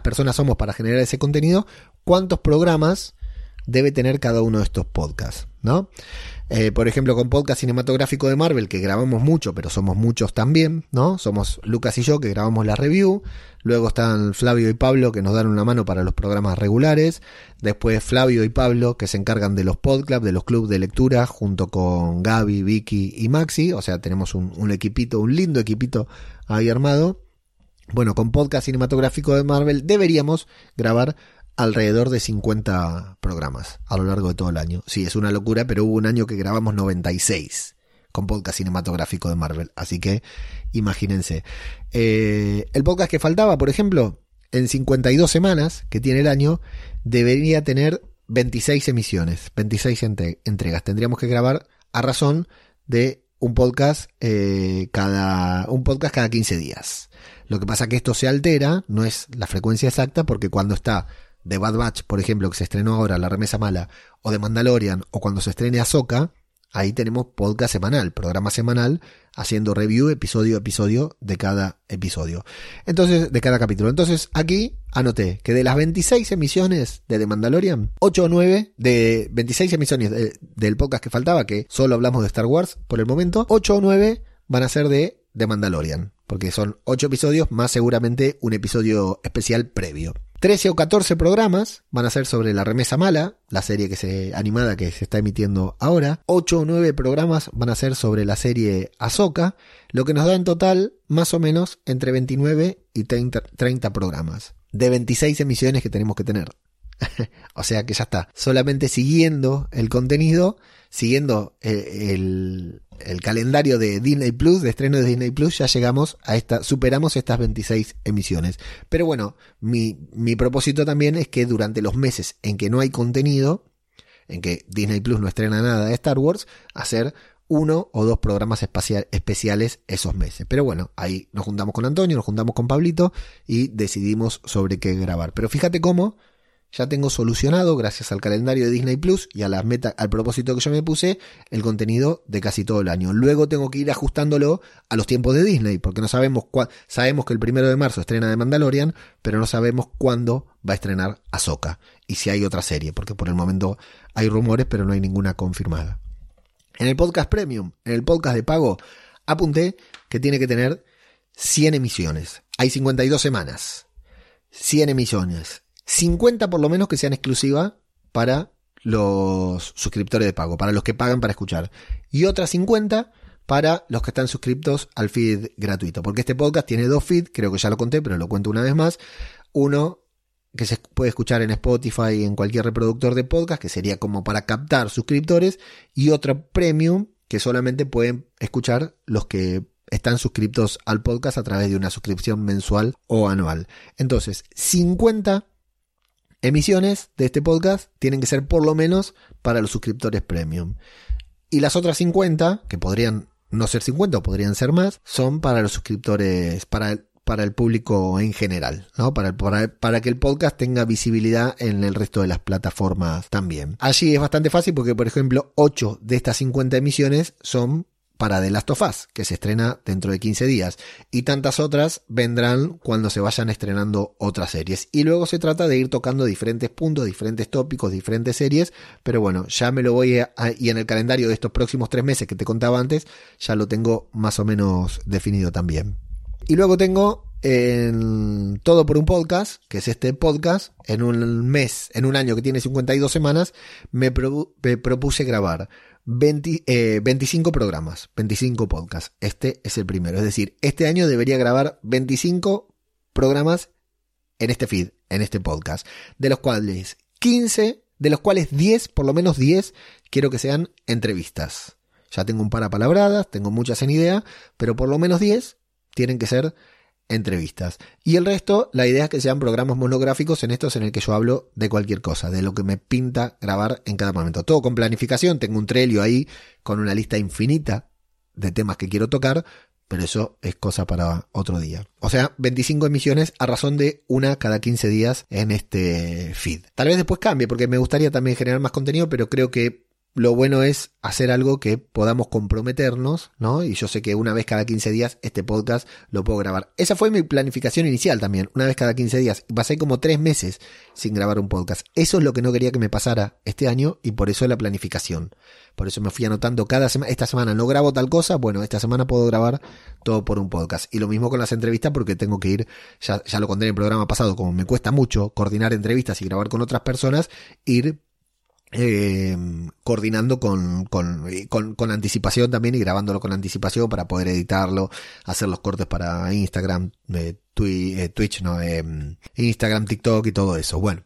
personas somos para generar ese contenido, cuántos programas debe tener cada uno de estos podcasts, ¿no? Por ejemplo, con Podcast Cinematográfico de Marvel, que grabamos mucho, pero somos muchos también, ¿no? Somos Lucas y yo, que grabamos la review. Luego están Flavio y Pablo, que nos dan una mano para los programas regulares. Después Flavio y Pablo, que se encargan de los podclubs, de los clubs de lectura, junto con Gaby, Vicky y Maxi. O sea, tenemos un equipito, un lindo equipito ahí armado. Bueno, con Podcast Cinematográfico de Marvel deberíamos grabar alrededor de 50 programas a lo largo de todo el año. Sí, es una locura, pero hubo un año que grabamos 96 con Podcast Cinematográfico de Marvel. Así que imagínense. El podcast que faltaba, por ejemplo, en 52 semanas que tiene el año, debería tener 26 emisiones, 26 entregas. Tendríamos que grabar a razón de un podcast cada 15 días. Lo que pasa que esto se altera, no es la frecuencia exacta, porque cuando está de Bad Batch, por ejemplo, que se estrenó ahora, La Remesa Mala, o de Mandalorian, o cuando se estrene Ahsoka, Ahí tenemos podcast semanal, programa semanal, haciendo review episodio a episodio de cada episodio. Entonces, de cada capítulo. Entonces, aquí anoté que de las 26 emisiones de The Mandalorian, 8 o 9 de 26 emisiones del podcast que faltaba, que solo hablamos de Star Wars por el momento, 8 o 9 van a ser de The Mandalorian, porque son 8 episodios más seguramente un episodio especial previo. 13 o 14 programas van a ser sobre La Remesa Mala, la serie animada que se está emitiendo ahora. 8 o 9 programas van a ser sobre la serie Ahsoka, lo que nos da en total más o menos entre 29 y 30 programas. De 26 emisiones que tenemos que tener. O sea que ya está. Solamente siguiendo el contenido, siguiendo el calendario de Disney Plus, de estreno de Disney Plus, ya llegamos a superamos estas 26 emisiones. Pero bueno, mi propósito también es que durante los meses en que no hay contenido, en que Disney Plus no estrena nada de Star Wars, hacer 1 o 2 programas especiales esos meses. Pero bueno, ahí nos juntamos con Antonio, nos juntamos con Pablito y decidimos sobre qué grabar. Pero fíjate cómo ya tengo solucionado, gracias al calendario de Disney Plus y a las metas, al propósito que yo me puse, el contenido de casi todo el año. Luego tengo que ir ajustándolo a los tiempos de Disney, porque no sabemos sabemos que el 1 de marzo estrena The Mandalorian, pero no sabemos cuándo va a estrenar Ahsoka y si hay otra serie, porque por el momento hay rumores, pero no hay ninguna confirmada. En el podcast Premium, en el podcast de pago, apunté que tiene que tener 100 emisiones. Hay 52 semanas. 100 emisiones. 50 por lo menos que sean exclusivas para los suscriptores de pago, para los que pagan para escuchar. Y otras 50 para los que están suscriptos al feed gratuito. Porque este podcast tiene 2 feeds, creo que ya lo conté, pero lo cuento una vez más. Uno que se puede escuchar en Spotify y en cualquier reproductor de podcast, que sería como para captar suscriptores. Y otro premium que solamente pueden escuchar los que están suscriptos al podcast a través de una suscripción mensual o anual. Entonces, 50 emisiones de este podcast tienen que ser por lo menos para los suscriptores premium. Y las otras 50, que podrían no ser 50 o podrían ser más, son para los suscriptores, para el público en general, ¿no? Para que el podcast tenga visibilidad en el resto de las plataformas también. Allí es bastante fácil porque, por ejemplo, 8 de estas 50 emisiones son para The Last of Us, que se estrena dentro de 15 días. Y tantas otras vendrán cuando se vayan estrenando otras series. Y luego se trata de ir tocando diferentes puntos, diferentes tópicos, diferentes series. Pero bueno, ya me lo voy y en el calendario de estos próximos 3 meses que te contaba antes, ya lo tengo más o menos definido también. Y luego tengo en Todo por un Podcast, que es este podcast, en un mes, en un año que tiene 52 semanas, me propuse grabar 25 programas, 25 podcasts. Este es el primero. Es decir, este año debería grabar 25 programas en este feed, en este podcast. De los cuales 10, por lo menos 10, quiero que sean entrevistas. Ya tengo un par apalabradas, tengo muchas en idea, pero por lo menos 10 tienen que ser entrevistas. Y el resto, la idea es que sean programas monográficos en el que yo hablo de cualquier cosa, de lo que me pinta grabar en cada momento. Todo con planificación, tengo un trello ahí con una lista infinita de temas que quiero tocar, pero eso es cosa para otro día. O sea, 25 emisiones a razón de una cada 15 días en este feed. Tal vez después cambie, porque me gustaría también generar más contenido, pero creo que lo bueno es hacer algo que podamos comprometernos, ¿no? Y yo sé que una vez cada 15 días este podcast lo puedo grabar. Esa fue mi planificación inicial también, una vez cada 15 días. Pasé como 3 meses sin grabar un podcast. Eso es lo que no quería que me pasara este año y por eso la planificación. Por eso me fui anotando cada semana. Esta semana no grabo tal cosa, bueno, esta semana puedo grabar Todo por un Podcast. Y lo mismo con las entrevistas porque tengo que ir, ya lo conté en el programa pasado, como me cuesta mucho coordinar entrevistas y grabar con otras personas, ir coordinando con anticipación también y grabándolo con anticipación para poder editarlo, hacer los cortes para Instagram, Twitch, no, Instagram, TikTok y todo eso. Bueno,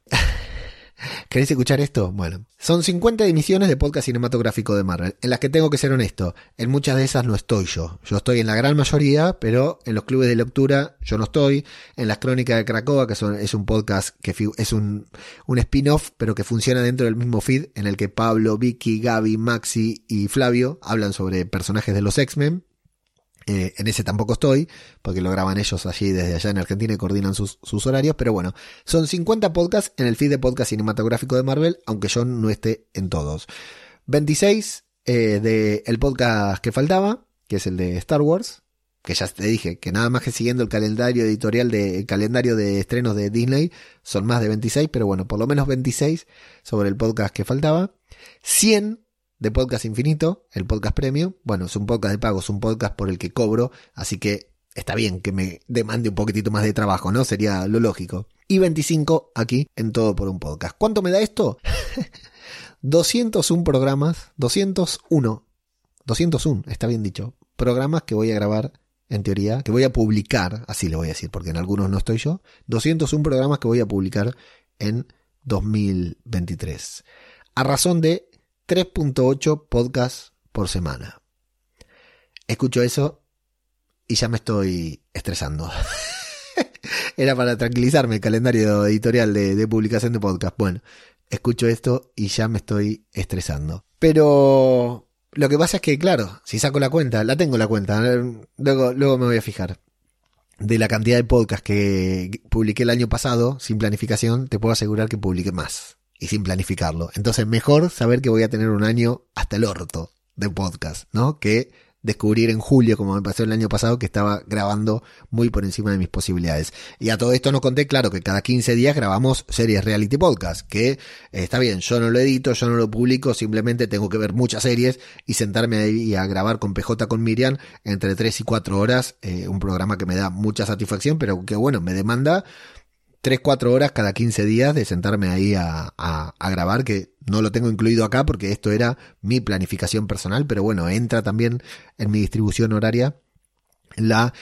¿querés escuchar esto? Bueno, son 50 emisiones de Podcast Cinematográfico de Marvel, en las que tengo que ser honesto, en muchas de esas no estoy yo. Yo estoy en la gran mayoría, pero en los clubes de lectura yo no estoy, en las Crónicas de Cracoa, que es un podcast que es un spin-off, pero que funciona dentro del mismo feed, en el que Pablo, Vicky, Gaby, Maxi y Flavio hablan sobre personajes de los X-Men. En ese tampoco estoy, porque lo graban ellos allí desde allá en Argentina y coordinan sus horarios, pero bueno, son 50 podcasts en el feed de Podcast Cinematográfico de Marvel, aunque yo no esté en todos. 26 del podcast que faltaba, que es el de Star Wars, que ya te dije que nada más que siguiendo el calendario editorial, el calendario de estrenos de Disney, son más de 26, pero bueno, por lo menos 26 sobre el podcast que faltaba. 100 de Podcast Infinito, el podcast premium. Bueno, es un podcast de pago, es un podcast por el que cobro, así que está bien que me demande un poquitito más de trabajo, ¿no? Sería lo lógico. Y 25 aquí en Todo por un Podcast. ¿Cuánto me da esto? 201 programas, 201, está bien dicho, programas que voy a grabar. En teoría, que voy a publicar, así le voy a decir, porque en algunos no estoy yo, 201 programas que voy a publicar en 2023. A razón de 3.8 podcasts por semana. Escucho eso y ya me estoy estresando. Era para tranquilizarme el calendario editorial de publicación de podcast. Bueno, escucho esto y ya me estoy estresando. Pero... lo que pasa es que, claro, si saco la cuenta, la tengo la cuenta, luego me voy a fijar. De la cantidad de podcasts que publiqué el año pasado, sin planificación, te puedo asegurar que publiqué más. Y sin planificarlo. Entonces, mejor saber que voy a tener un año hasta el orto de podcast, ¿no? Que descubrir en julio, como me pasó el año pasado, que estaba grabando muy por encima de mis posibilidades. Y a todo esto no conté, claro, que cada 15 días grabamos series reality podcast, que está bien, yo no lo edito, yo no lo publico, simplemente tengo que ver muchas series y sentarme ahí a grabar con PJ, con Miriam, entre 3 y 4 horas, un programa que me da mucha satisfacción, pero que bueno, me demanda 3-4 horas cada 15 días de sentarme ahí a grabar, que no lo tengo incluido acá porque esto era mi planificación personal, pero bueno, entra también en mi distribución horaria la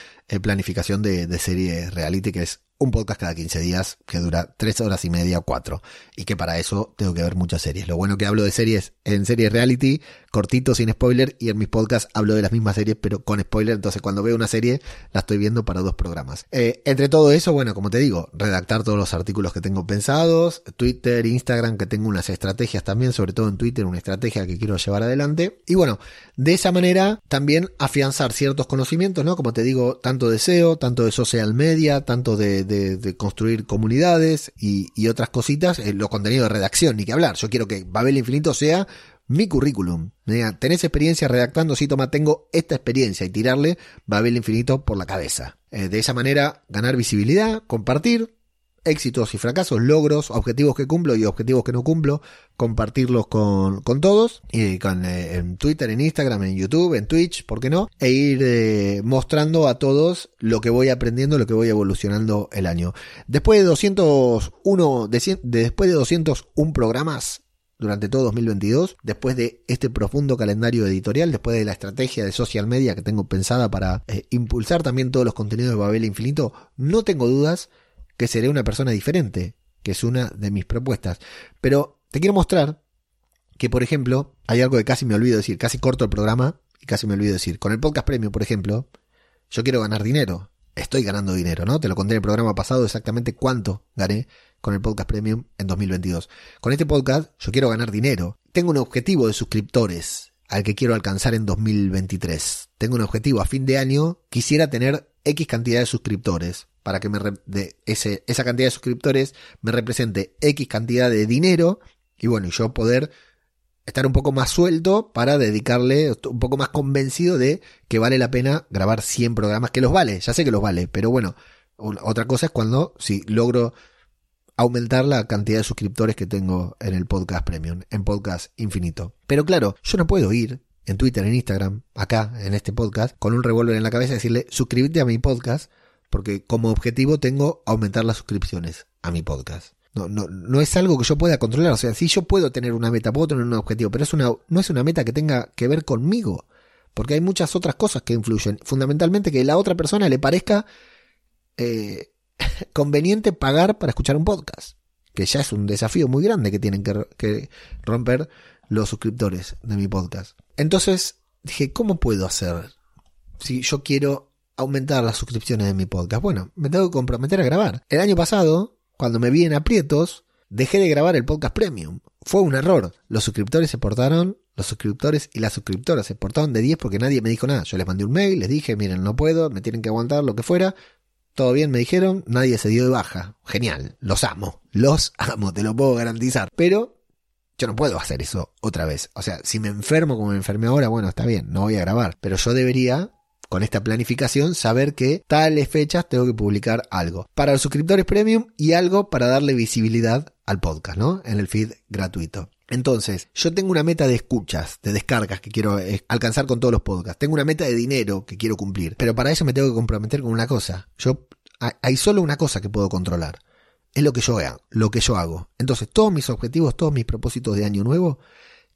planificación de serie reality, que es un podcast cada 15 días que dura 3 horas y media, 4, y que para eso tengo que ver muchas series. Lo bueno que hablo de series en series reality, cortito, sin spoiler, y en mis podcasts hablo de las mismas series pero con spoiler, entonces cuando veo una serie la estoy viendo para 2 programas. Entre todo eso, bueno, como te digo, redactar todos los artículos que tengo pensados, Twitter, Instagram, que tengo unas estrategias también, sobre todo en Twitter, una estrategia que quiero llevar adelante, y bueno, de esa manera también afianzar ciertos conocimientos, ¿no? Como te digo, tanto de SEO, tanto de social media, tanto de construir comunidades y otras cositas, los contenidos de redacción, ni que hablar. Yo quiero que Babel Infinito sea mi currículum. Tenés experiencia redactando, sí, toma, tengo esta experiencia, y tirarle Babel Infinito por la cabeza. De esa manera, ganar visibilidad, compartir éxitos y fracasos, logros, objetivos que cumplo y objetivos que no cumplo, compartirlos con todos, y en Twitter, en Instagram, en YouTube, en Twitch, ¿por qué no? E ir mostrando a todos lo que voy aprendiendo, lo que voy evolucionando el año. Después de 201 programas durante todo 2022, después de este profundo calendario editorial, después de la estrategia de social media que tengo pensada para impulsar también todos los contenidos de Babel Infinito, no tengo dudas que seré una persona diferente, que es una de mis propuestas. Pero te quiero mostrar que, por ejemplo, hay algo que casi me olvido decir, casi corto el programa y casi me olvido decir. Con el podcast premium, por ejemplo, yo quiero ganar dinero. Estoy ganando dinero, ¿no? Te lo conté en el programa pasado exactamente cuánto gané con el podcast premium en 2022. Con este podcast yo quiero ganar dinero. Tengo un objetivo de suscriptores al que quiero alcanzar en 2023. Tengo un objetivo a fin de año. Quisiera tener X cantidad de suscriptores, para que esa cantidad de suscriptores me represente X cantidad de dinero, y bueno, yo poder estar un poco más suelto para dedicarle, un poco más convencido de que vale la pena grabar 100 programas, que los vale, ya sé que los vale, pero bueno, otra cosa es cuando si logro aumentar la cantidad de suscriptores que tengo en el podcast premium, en Podcast Infinito. Pero claro, yo no puedo ir en Twitter, en Instagram, acá, en este podcast, con un revólver en la cabeza y decirle, suscríbete a mi podcast, porque como objetivo tengo aumentar las suscripciones a mi podcast. No es algo que yo pueda controlar. O sea, sí, yo puedo tener una meta, puedo tener un objetivo, pero no es una meta que tenga que ver conmigo. Porque hay muchas otras cosas que influyen. Fundamentalmente que a la otra persona le parezca conveniente pagar para escuchar un podcast. Que ya es un desafío muy grande que tienen que romper los suscriptores de mi podcast. Entonces dije, ¿cómo puedo hacer si yo quiero aumentar las suscripciones de mi podcast? Bueno, me tengo que comprometer a grabar. El año pasado, cuando me vi en aprietos, dejé de grabar el podcast premium. Fue un error. Los suscriptores y las suscriptoras se portaron de 10 porque nadie me dijo nada. Yo les mandé un mail, les dije, miren, no puedo, me tienen que aguantar, lo que fuera. Todo bien, me dijeron, nadie se dio de baja. Genial, los amo, te lo puedo garantizar. Pero Yo no puedo hacer eso otra vez. O sea, si me enfermo como me enfermé ahora, bueno, está bien, no voy a grabar. Pero yo debería, con esta planificación, saber que tales fechas tengo que publicar algo para los suscriptores premium y algo para darle visibilidad al podcast, ¿no? En el feed gratuito. Entonces, yo tengo una meta de escuchas, de descargas que quiero alcanzar con todos los podcasts. Tengo una meta de dinero que quiero cumplir. Pero para eso me tengo que comprometer con una cosa. Hay solo una cosa que puedo controlar. Es lo que yo hago, Entonces, todos mis objetivos, todos mis propósitos de año nuevo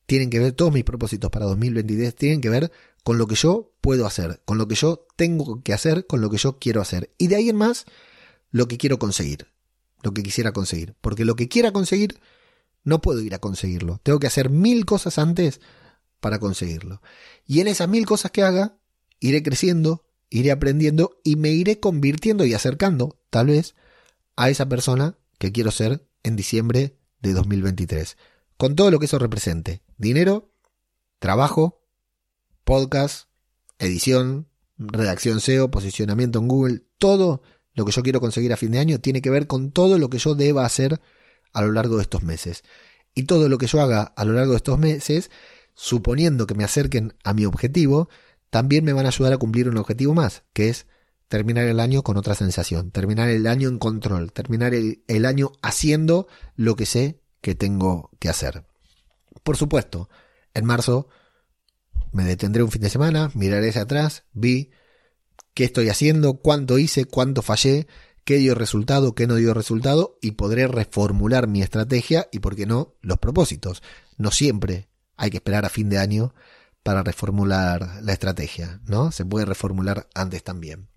tienen que ver, todos mis propósitos para 2023 tienen que ver con lo que yo puedo hacer, con lo que yo tengo que hacer, con lo que yo quiero hacer. Y de ahí en más, lo que quiero conseguir, lo que quisiera conseguir. Porque lo que quiera conseguir, no puedo ir a conseguirlo. Tengo que hacer 1000 cosas antes para conseguirlo. Y en esas 1000 cosas que haga, iré creciendo, iré aprendiendo y me iré convirtiendo y acercando, tal vez, a esa persona que quiero ser en diciembre de 2023. Con todo lo que eso represente. Dinero, trabajo, podcast, edición, redacción SEO, posicionamiento en Google. Todo lo que yo quiero conseguir a fin de año tiene que ver con todo lo que yo deba hacer a lo largo de estos meses. Y todo lo que yo haga a lo largo de estos meses, suponiendo que me acerquen a mi objetivo, también me van a ayudar a cumplir un objetivo más, que es terminar el año con otra sensación, terminar el año en control, terminar el año haciendo lo que sé que tengo que hacer. Por supuesto, en marzo me detendré un fin de semana, miraré hacia atrás, vi qué estoy haciendo, cuánto hice, cuánto fallé, qué dio resultado, qué no dio resultado, y podré reformular mi estrategia y, por qué no, los propósitos. No siempre hay que esperar a fin de año para reformular la estrategia, ¿no? Se puede reformular antes también.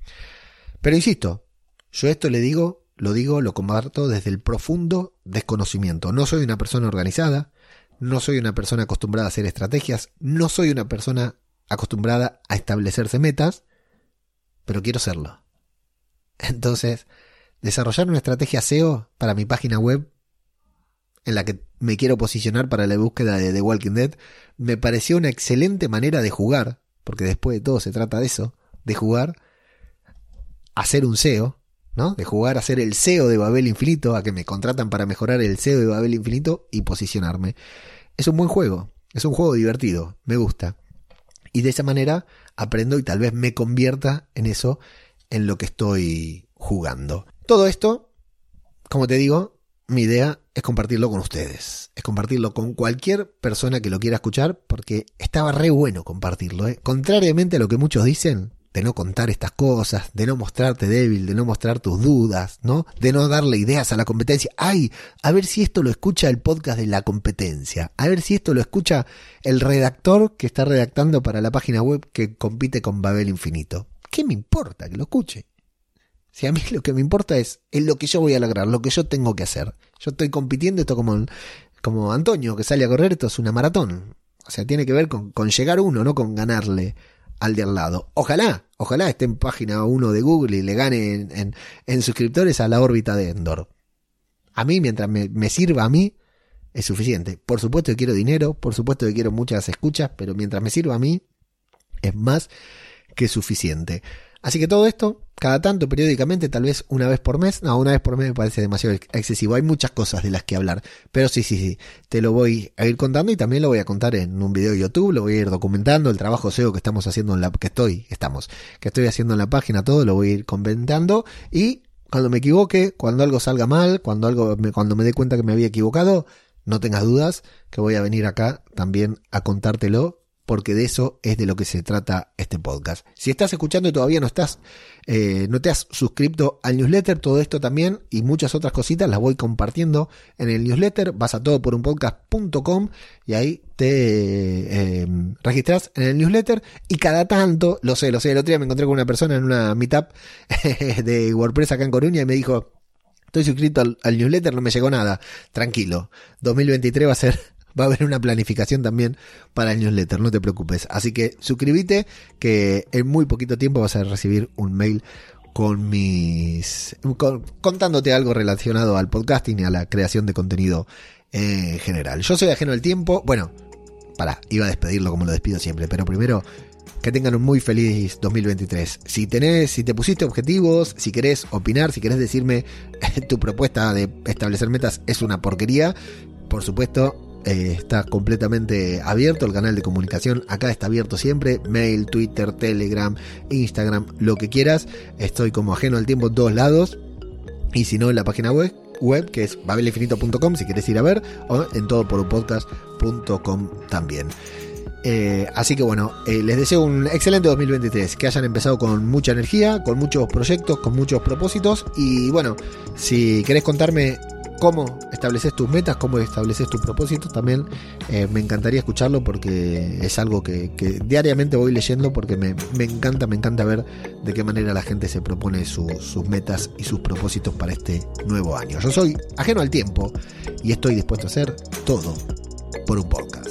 Pero insisto, yo esto le digo, lo comparto desde el profundo desconocimiento. No soy una persona organizada, no soy una persona acostumbrada a hacer estrategias, no soy una persona acostumbrada a establecerse metas, pero quiero serlo. Entonces, desarrollar una estrategia SEO para mi página web en la que me quiero posicionar para la búsqueda de The Walking Dead, me pareció una excelente manera de jugar, porque después de todo se trata de eso, de jugar a ser un SEO, ¿no? De jugar a ser el SEO de Babel Infinito, a que me contratan para mejorar el SEO de Babel Infinito y posicionarme. Es un buen juego, es un juego divertido, me gusta. Y de esa manera aprendo y tal vez me convierta en eso, en lo que estoy jugando. Todo esto, como te digo, mi idea es compartirlo con ustedes, es compartirlo con cualquier persona que lo quiera escuchar, porque estaba re bueno compartirlo, ¿eh? Contrariamente a lo que muchos dicen, de no contar estas cosas, de no mostrarte débil, de no mostrar tus dudas, ¿no? De no darle ideas a la competencia. ¡Ay! A ver si esto lo escucha el podcast de la competencia. A ver si esto lo escucha el redactor que está redactando para la página web que compite con Babel Infinito. ¿Qué me importa que lo escuche? Si a mí lo que me importa es lo que yo voy a lograr, lo que yo tengo que hacer. Yo estoy compitiendo esto como Antonio que sale a correr, esto es una maratón. O sea, tiene que ver con llegar uno, no con ganarle al de al lado. Ojalá esté en página 1 de Google y le gane en suscriptores a la órbita de Andor. A mí, mientras me sirva a mí, es suficiente. Por supuesto que quiero dinero, por supuesto que quiero muchas escuchas, pero mientras me sirva a mí, es más que suficiente. Así que todo esto, cada tanto, periódicamente, tal vez una vez por mes me parece demasiado excesivo. Hay muchas cosas de las que hablar, pero sí, te lo voy a ir contando y también lo voy a contar en un video de YouTube, lo voy a ir documentando, el trabajo SEO que estamos haciendo que estoy haciendo en la página, todo lo voy a ir comentando y cuando me equivoque, cuando algo salga mal, cuando me dé cuenta que me había equivocado, no tengas dudas que voy a venir acá también a contártelo. Porque de eso es de lo que se trata este podcast. Si estás escuchando y todavía no te has suscrito al newsletter, todo esto también y muchas otras cositas las voy compartiendo en el newsletter. Vas a todoporunpodcast.com y ahí te registras en el newsletter. Y cada tanto, lo sé, el otro día me encontré con una persona en una meetup de WordPress acá en Coruña y me dijo, estoy suscrito al newsletter, no me llegó nada. Tranquilo, 2023 va a haber una planificación también para el newsletter, no te preocupes. Así que suscríbete, que en muy poquito tiempo vas a recibir un mail contándote algo relacionado al podcasting y a la creación de contenido en general. Yo soy ajeno al tiempo. Bueno, iba a despedirlo como lo despido siempre, pero primero, que tengan un muy feliz 2023. Si te pusiste objetivos, si querés opinar, si querés decirme tu propuesta de establecer metas es una porquería, por supuesto, Está completamente abierto el canal de comunicación. Acá está abierto siempre. Mail, Twitter, Telegram, Instagram, lo que quieras. Estoy como ajeno al tiempo en todos lados. Y si no, en la página web que es babelinfinito.com si querés ir a ver, o en todoporunpodcast.com también. Así que bueno, les deseo un excelente 2023, que hayan empezado con mucha energía, con muchos proyectos, con muchos propósitos. Y bueno, si querés contarme cómo estableces tus metas, cómo estableces tus propósitos, también me encantaría escucharlo, porque es algo que diariamente voy leyendo, porque me encanta ver de qué manera la gente se propone sus metas y sus propósitos para este nuevo año. Yo soy ajeno al tiempo y estoy dispuesto a hacer todo por un podcast.